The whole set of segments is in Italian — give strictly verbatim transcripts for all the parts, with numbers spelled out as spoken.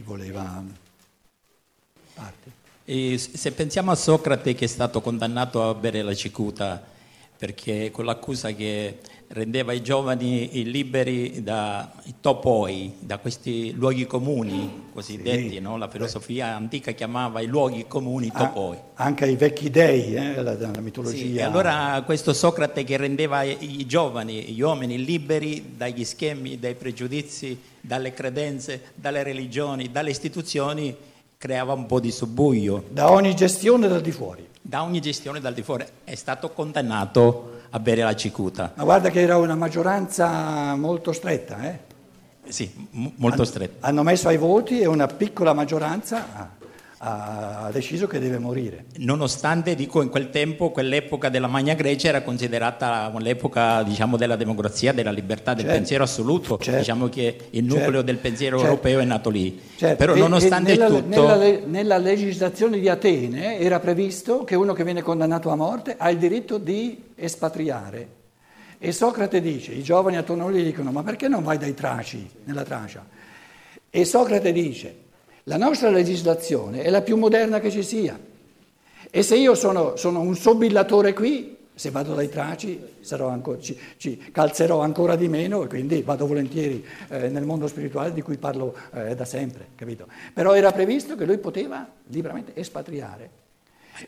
chi voleva parte. E se pensiamo a Socrate, che è stato condannato a bere la cicuta perché con l'accusa che rendeva i giovani liberi dai topoi, da questi luoghi comuni cosiddetti, sì, no? La filosofia beh. antica chiamava i luoghi comuni topoi. Ah, anche i vecchi dei, eh, la, la mitologia. Sì, e allora questo Socrate che rendeva i giovani, gli uomini liberi dagli schemi, dai pregiudizi, dalle credenze, dalle religioni, dalle istituzioni, creava un po' di subbuglio. Da ogni gestione dal di fuori. Da ogni gestione dal di fuori. È stato condannato a bere la cicuta. Ma guarda che era una maggioranza molto stretta, eh? Sì, m- molto stretta. Hanno messo ai voti e una piccola maggioranza ha, ha deciso che deve morire. Nonostante, dico, in quel tempo, quell'epoca della Magna Grecia era considerata l'epoca, diciamo, della democrazia, della libertà, del certo. pensiero assoluto. Certo. Diciamo che il nucleo certo. del pensiero certo. europeo è nato lì. Certo. Però e, nonostante e nella, tutto... Nella, nella legislazione di Atene era previsto che uno che viene condannato a morte ha il diritto di espatriare. E Socrate dice, i giovani attorno a lui dicono, ma perché non vai dai traci, nella Tracia? E Socrate dice, la nostra legislazione è la più moderna che ci sia, e se io sono, sono un sobillatore qui, se vado dai traci sarò ancora, ci, ci calzerò ancora di meno, e quindi vado volentieri eh, nel mondo spirituale di cui parlo eh, da sempre, capito? Però era previsto che lui poteva liberamente espatriare.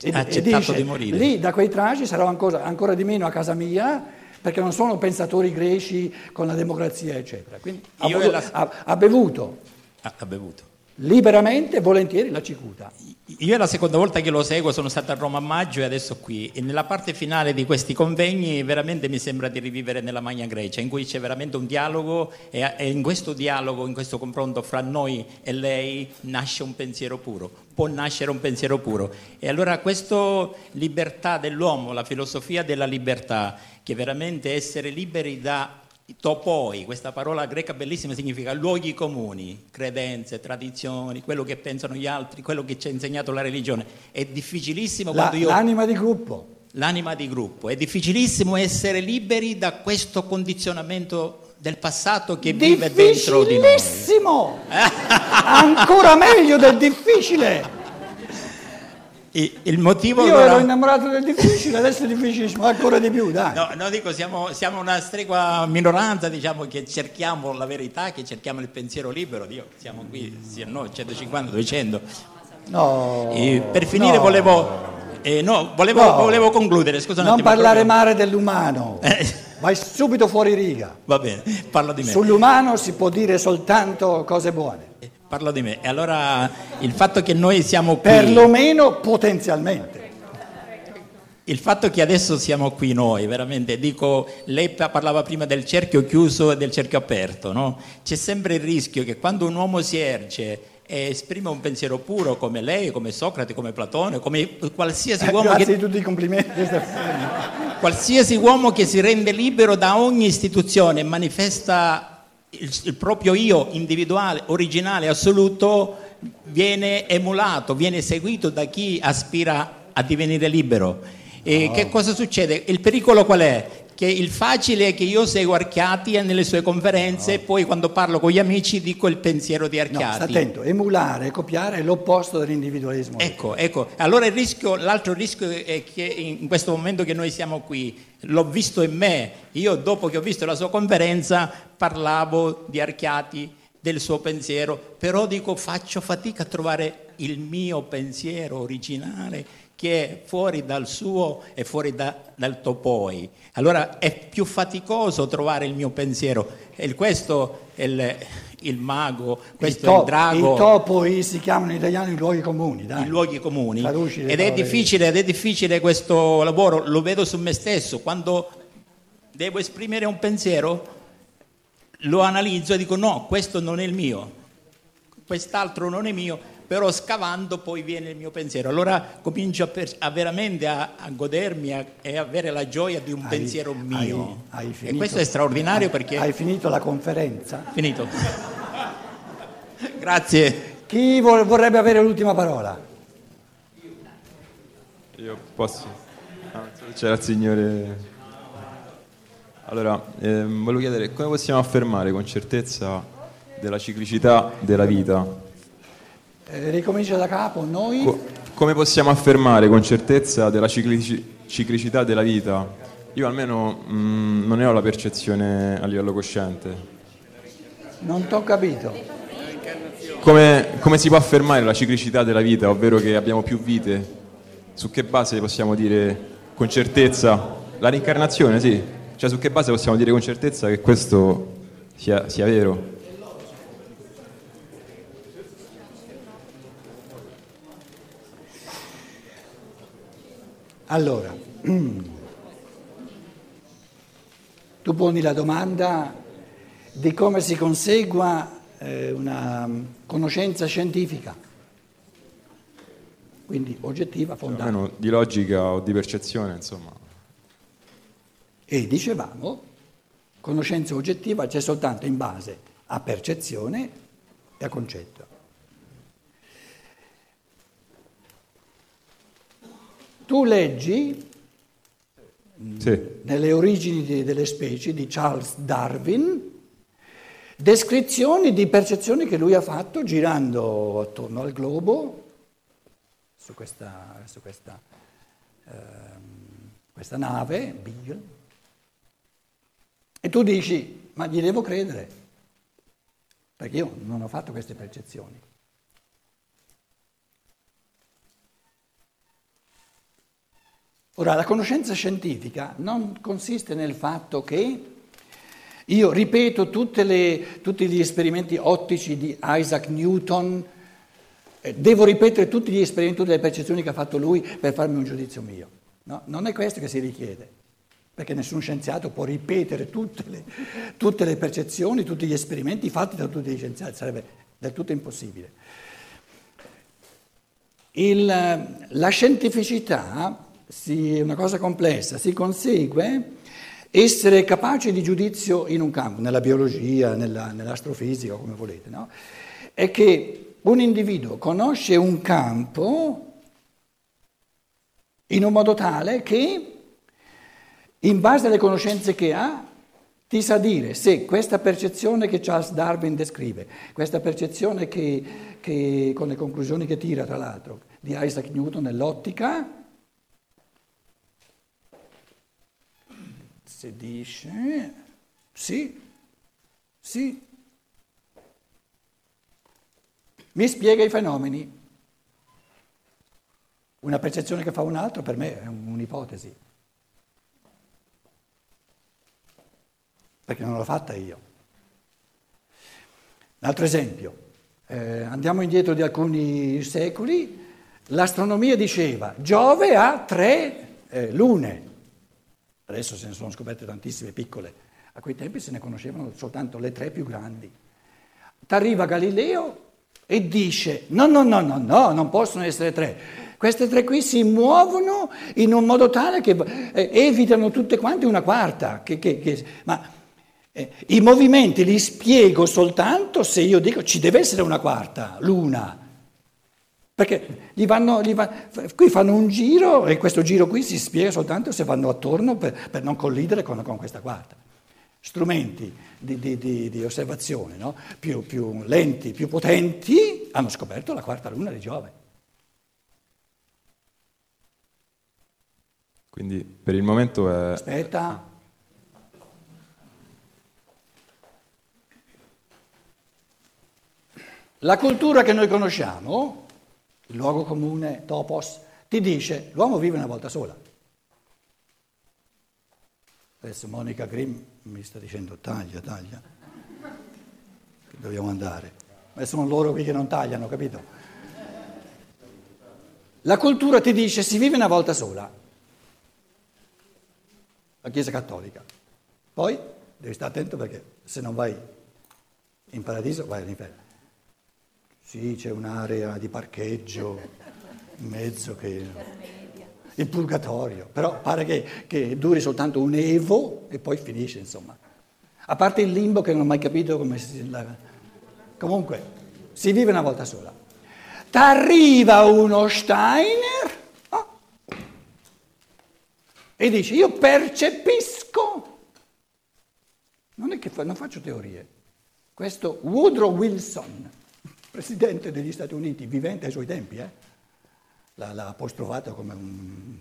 E, accettato e dice, di morire. Lì da quei traci sarò ancora, ancora di meno a casa mia, perché non sono pensatori greci con la democrazia eccetera. Quindi ha, voluto, la... ha, ha bevuto ha, ha bevuto liberamente, volentieri la cicuta. Io è la seconda volta che lo seguo, sono stato a Roma a maggio e adesso qui, e nella parte finale di questi convegni veramente mi sembra di rivivere nella Magna Grecia, in cui c'è veramente un dialogo, e in questo dialogo, in questo confronto fra noi e lei nasce un pensiero puro, può nascere un pensiero puro. E allora questa libertà dell'uomo, la filosofia della libertà, che veramente essere liberi da topoi, questa parola greca bellissima, significa luoghi comuni, credenze, tradizioni, quello che pensano gli altri, quello che ci ha insegnato la religione. È difficilissimo la, quando io... L'anima di gruppo. L'anima di gruppo. È difficilissimo essere liberi da questo condizionamento del passato che vive dentro di noi. Difficilissimo! Ancora meglio del difficile! E il motivo io allora... ero innamorato del difficile, adesso è difficilissimo ancora di più, dai. No, no, dico, siamo, siamo una stregua minoranza, diciamo, che cerchiamo la verità, che cerchiamo il pensiero libero. Dio, siamo qui, sì, no, centocinquanta duecento. No, e per finire no. volevo eh, no, volevo, no. volevo concludere, scusa un non attimo, parlare proprio... male dell'umano. Vai subito fuori riga. Va bene, parlo di me. Sull'umano si può dire soltanto cose buone. Parlo di me. E allora il fatto che noi siamo qui... Perlomeno potenzialmente. Il fatto che adesso siamo qui noi, veramente, dico, lei parlava prima del cerchio chiuso e del cerchio aperto, no? C'è sempre il rischio che quando un uomo si erge e esprime un pensiero puro, come lei, come Socrate, come Platone, come qualsiasi eh, uomo... Grazie che... di tutti i complimenti. Qualsiasi uomo che si rende libero da ogni istituzione manifesta... Il, il proprio io individuale, originale, assoluto, viene emulato, viene seguito da chi aspira a divenire libero. E oh. Che cosa succede? Il pericolo qual è? Che il facile è che io seguo Archiati e nelle sue conferenze, oh. e poi quando parlo con gli amici dico il pensiero di Archiati. No, sta attento, emulare e copiare è l'opposto dell'individualismo. Ecco, ecco. Allora il rischio, l'altro rischio è che in questo momento che noi siamo qui, l'ho visto in me, io dopo che ho visto la sua conferenza parlavo di Archiati, del suo pensiero, però dico faccio fatica a trovare il mio pensiero originale che è fuori dal suo e fuori da, dal topoi. Allora è più faticoso trovare il mio pensiero, e questo è il, il mago, questo il, to- è il drago. I topoi si chiamano in italiano i luoghi comuni, dai. I luoghi comuni. Traduci ed è difficile, ed è difficile questo lavoro, lo vedo su me stesso, quando devo esprimere un pensiero lo analizzo e dico no, questo non è il mio, quest'altro non è mio, però scavando poi viene il mio pensiero. Allora comincio a, per, a veramente a, a godermi a, e avere la gioia di un hai, pensiero mio. Hai, hai finito, e questo è straordinario hai, perché... Hai finito la conferenza? Finito. Grazie. Chi vor, vorrebbe avere l'ultima parola? Io posso. Ah, c'era il signore... Allora, ehm, volevo chiedere come possiamo affermare con certezza della ciclicità della vita, Eh, ricomincia da capo, noi... Co- come possiamo affermare con certezza della ciclici- ciclicità della vita? Io almeno mh, non ne ho la percezione a livello cosciente. Non t'ho capito. Come, come si può affermare la ciclicità della vita, ovvero che abbiamo più vite? Su che base possiamo dire con certezza? La reincarnazione, sì. Cioè su che base possiamo dire con certezza che questo sia, sia vero? Allora, tu poni la domanda di come si consegua una conoscenza scientifica, quindi oggettiva, fondata, almeno di logica o di percezione, insomma. E dicevamo, conoscenza oggettiva c'è soltanto in base a percezione e a concetto. Tu leggi sì. nelle origini delle specie di Charles Darwin descrizioni di percezioni che lui ha fatto girando attorno al globo su questa, su questa, eh, questa nave, Beagle, e tu dici, ma gli devo credere, perché io non ho fatto queste percezioni. Ora, la conoscenza scientifica non consiste nel fatto che io ripeto tutte le, tutti gli esperimenti ottici di Isaac Newton, devo ripetere tutti gli esperimenti, tutte le percezioni che ha fatto lui per farmi un giudizio mio. No, non è questo che si richiede, perché nessun scienziato può ripetere tutte le, tutte le percezioni, tutti gli esperimenti fatti da tutti gli scienziati, sarebbe del tutto impossibile. Il, la scientificità si, è una cosa complessa, si consegue... essere capace di giudizio in un campo, nella biologia, nella, nell'astrofisica, come volete, no? È che un individuo conosce un campo in un modo tale che, in base alle conoscenze che ha, ti sa dire se questa percezione che Charles Darwin descrive, questa percezione che, che con le conclusioni che tira, tra l'altro, di Isaac Newton nell'ottica, si dice, sì, sì, mi spiega i fenomeni. Una percezione che fa un altro per me è un'ipotesi, perché non l'ho fatta io. Un altro esempio, eh, andiamo indietro di alcuni secoli, l'astronomia diceva Giove ha tre eh, lune. Adesso se ne sono scoperte tantissime piccole, a quei tempi se ne conoscevano soltanto le tre più grandi. T'arriva Galileo e dice no, no, no, no, no, non possono essere tre. Queste tre qui si muovono in un modo tale che eh, evitano tutte quante una quarta. Che, che, che, ma eh, i movimenti li spiego soltanto se io dico ci deve essere una quarta, l'una. Perché gli vanno, gli va, qui fanno un giro e questo giro qui si spiega soltanto se vanno attorno per, per non collidere con, con questa quarta. Strumenti di, di, di, di osservazione, no? più, più lenti, più potenti, hanno scoperto la quarta luna di Giove. Quindi per il momento è... Aspetta. La cultura che noi conosciamo... il luogo comune, topos, ti dice l'uomo vive una volta sola. Adesso Monica Grimm mi sta dicendo taglia, taglia, che dobbiamo andare. Ma sono loro qui che non tagliano, capito? La cultura ti dice si vive una volta sola. La Chiesa Cattolica. Poi devi stare attento perché se non vai in paradiso vai all'inferno. Sì, c'è un'area di parcheggio in mezzo che... il purgatorio. Però pare che, che duri soltanto un evo e poi finisce, insomma. A parte il limbo che non ho mai capito come si... La... Comunque, si vive una volta sola. T'arriva uno Steiner oh, e dice io percepisco. Non è che fa... non faccio teorie. Questo Woodrow Wilson... presidente degli Stati Uniti, vivente ai suoi tempi, eh, l'ha, l'ha apostrofato come un...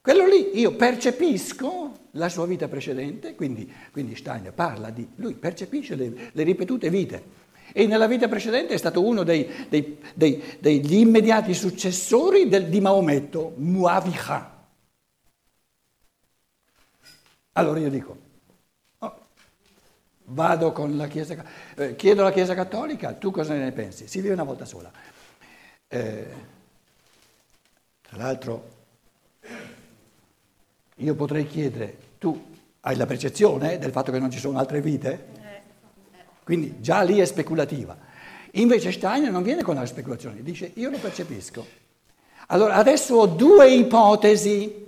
Quello lì, io percepisco la sua vita precedente, quindi, quindi Steiner parla di... Lui percepisce le, le ripetute vite. E nella vita precedente è stato uno dei, dei, dei, degli immediati successori del, di Maometto, Muavika. Allora io dico, oh, vado con la Chiesa, eh, chiedo alla Chiesa Cattolica, tu cosa ne pensi? Si vive una volta sola. Eh, tra l'altro, io potrei chiedere, tu hai la percezione del fatto che non ci sono altre vite? Quindi già lì è speculativa. Invece Steiner non viene con la speculazione, dice io lo percepisco. Allora adesso ho due ipotesi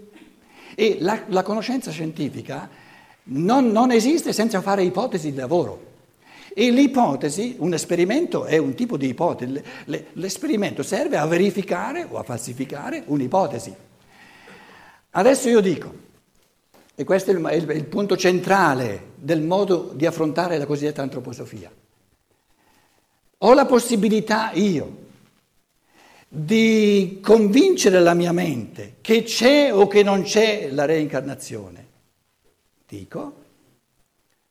e la, la conoscenza scientifica non, non esiste senza fare ipotesi di lavoro. E l'ipotesi, un esperimento è un tipo di ipotesi, l'esperimento serve a verificare o a falsificare un'ipotesi. Adesso io dico... E questo è il, il, il punto centrale del modo di affrontare la cosiddetta antroposofia. Ho la possibilità io di convincere la mia mente che c'è o che non c'è la reincarnazione. Dico,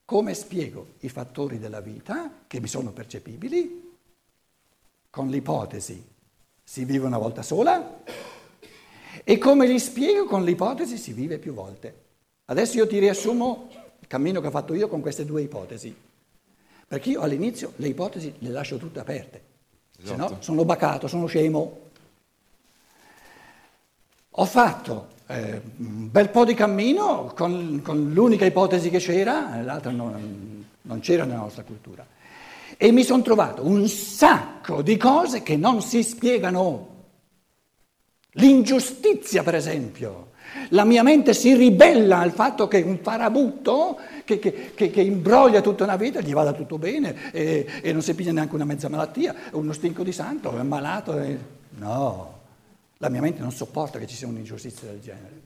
come spiego i fattori della vita che mi sono percepibili con l'ipotesi si vive una volta sola e come li spiego con l'ipotesi si vive più volte. Adesso io ti riassumo il cammino che ho fatto io con queste due ipotesi, perché io all'inizio le ipotesi le lascio tutte aperte, esatto. Se no sono bacato, sono scemo. Ho fatto eh, un bel po' di cammino con, con l'unica ipotesi che c'era, l'altra non, non c'era nella nostra cultura, e mi sono trovato un sacco di cose che non si spiegano. L'ingiustizia, per esempio. La mia mente si ribella al fatto che un farabutto che, che, che, che imbroglia tutta una vita gli vada tutto bene e, e non si piglia neanche una mezza malattia, uno stinco di santo, è malato. È... No, la mia mente non sopporta che ci sia un'ingiustizia del genere.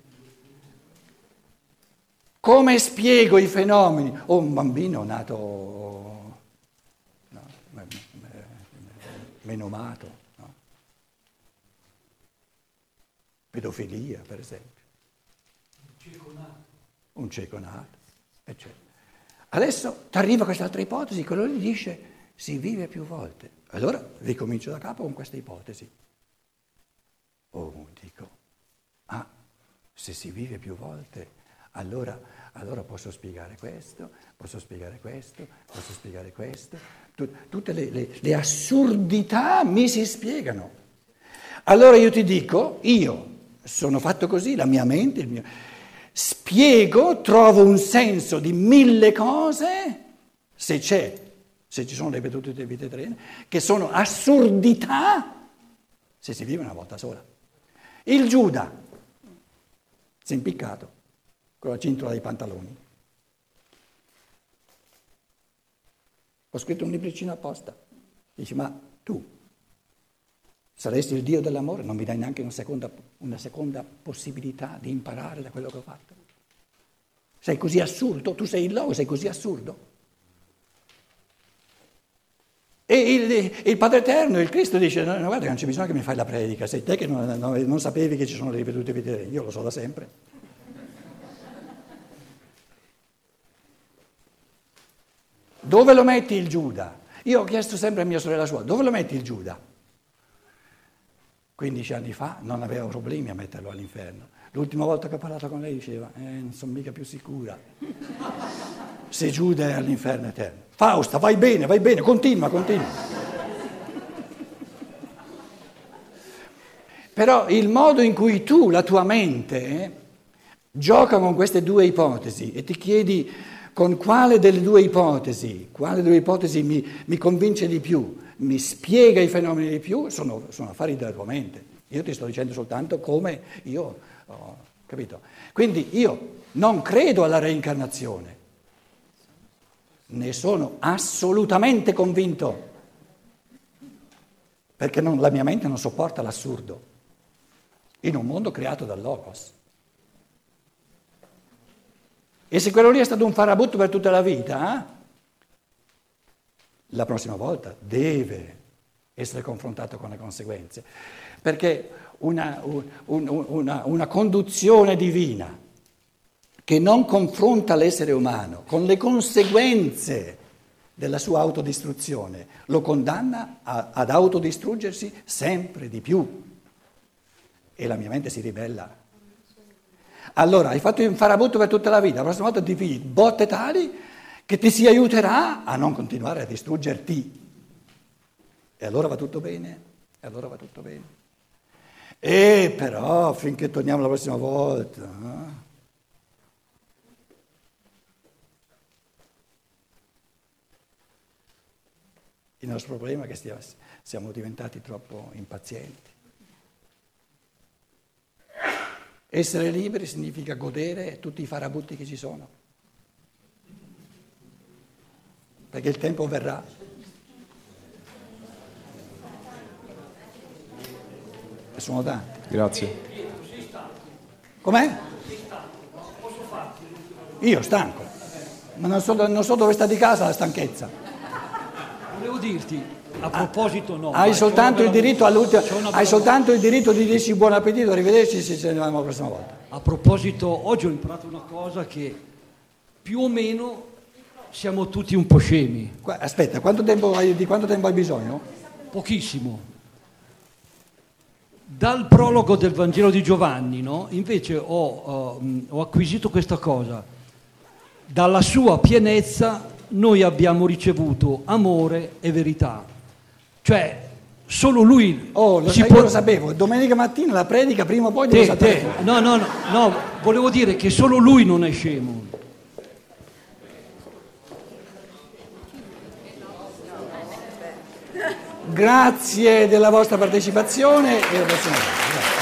Come spiego i fenomeni? Oh, un bambino nato no, menomato, no? Pedofilia, per esempio. Un cieco nato, eccetera. Adesso ti arriva quest'altra ipotesi, quello gli dice si vive più volte. Allora ricomincio da capo con questa ipotesi. Oh, dico, ah, se si vive più volte, allora, allora posso spiegare questo, posso spiegare questo, posso spiegare questo. Tut- tutte le, le, le assurdità mi si spiegano. Allora io ti dico, io sono fatto così, la mia mente, il mio... Spiego, trovo un senso di mille cose, se c'è, se ci sono ripetute vite terrene, che sono assurdità se si vive una volta sola. Il Giuda si è impiccato con la cintola dei pantaloni. Ho scritto un libricino apposta. Dice, ma tu saresti il Dio dell'amore, non mi dai neanche una seconda, una seconda possibilità di imparare da quello che ho fatto. Sei così assurdo, tu sei il logo, sei così assurdo. E il, il Padre Eterno, il Cristo dice, no, no, guarda che non c'è bisogno che mi fai la predica, sei te che non, non, non sapevi che ci sono le ripetute vite, io lo so da sempre. Dove lo metti il Giuda? Io ho chiesto sempre a mia sorella sua, dove lo metti il Giuda? quindici anni fa non aveva problemi a metterlo all'inferno. L'ultima volta che ho parlato con lei diceva, eh, non sono mica più sicura. Se Giuda è all'inferno eterno. Fausta, vai bene, vai bene, continua, continua. Però il modo in cui tu, la tua mente, eh, gioca con queste due ipotesi e ti chiedi con quale delle due ipotesi, quale delle due ipotesi mi, mi convince di più, mi spiega i fenomeni di più, sono, sono affari della tua mente. Io ti sto dicendo soltanto come io ho capito. Quindi io non credo alla reincarnazione, ne sono assolutamente convinto, perché non, la mia mente non sopporta l'assurdo, in un mondo creato dal Logos. E se quello lì è stato un farabutto per tutta la vita, eh? La prossima volta deve essere confrontato con le conseguenze, perché una, un, una, una conduzione divina che non confronta l'essere umano con le conseguenze della sua autodistruzione lo condanna a, ad autodistruggersi sempre di più, e la mia mente si ribella. Allora hai fatto un farabutto per tutta la vita, la prossima volta ti figli botte tali che ti si aiuterà a non continuare a distruggerti. E allora va tutto bene, e allora va tutto bene. E però finché torniamo la prossima volta. Eh? Il nostro problema è che stia, siamo diventati troppo impazienti. Essere liberi significa godere tutti i farabutti che ci sono, perché il tempo verrà. Sono tanti. Grazie. Com'è? Io stanco, ma non so, non so dove sta di casa la stanchezza. Volevo dirti, a proposito no. Hai soltanto il diritto all'ultima, hai soltanto il diritto di dirci buon appetito, arrivederci, se ce ne andiamo la prossima volta. A proposito, oggi ho imparato una cosa, che più o meno siamo tutti un po' scemi. Aspetta, quanto tempo hai, di quanto tempo hai bisogno? Pochissimo. Dal prologo del Vangelo di Giovanni, no? Invece ho, uh, ho acquisito questa cosa. Dalla sua pienezza noi abbiamo ricevuto amore e verità. Cioè, solo lui... Oh, lo, sai, può... lo sapevo. Domenica mattina la predica, prima o poi... Te, devo te. No, no, no, no, volevo dire che solo lui non è scemo. Grazie della vostra partecipazione e alla prossima volta.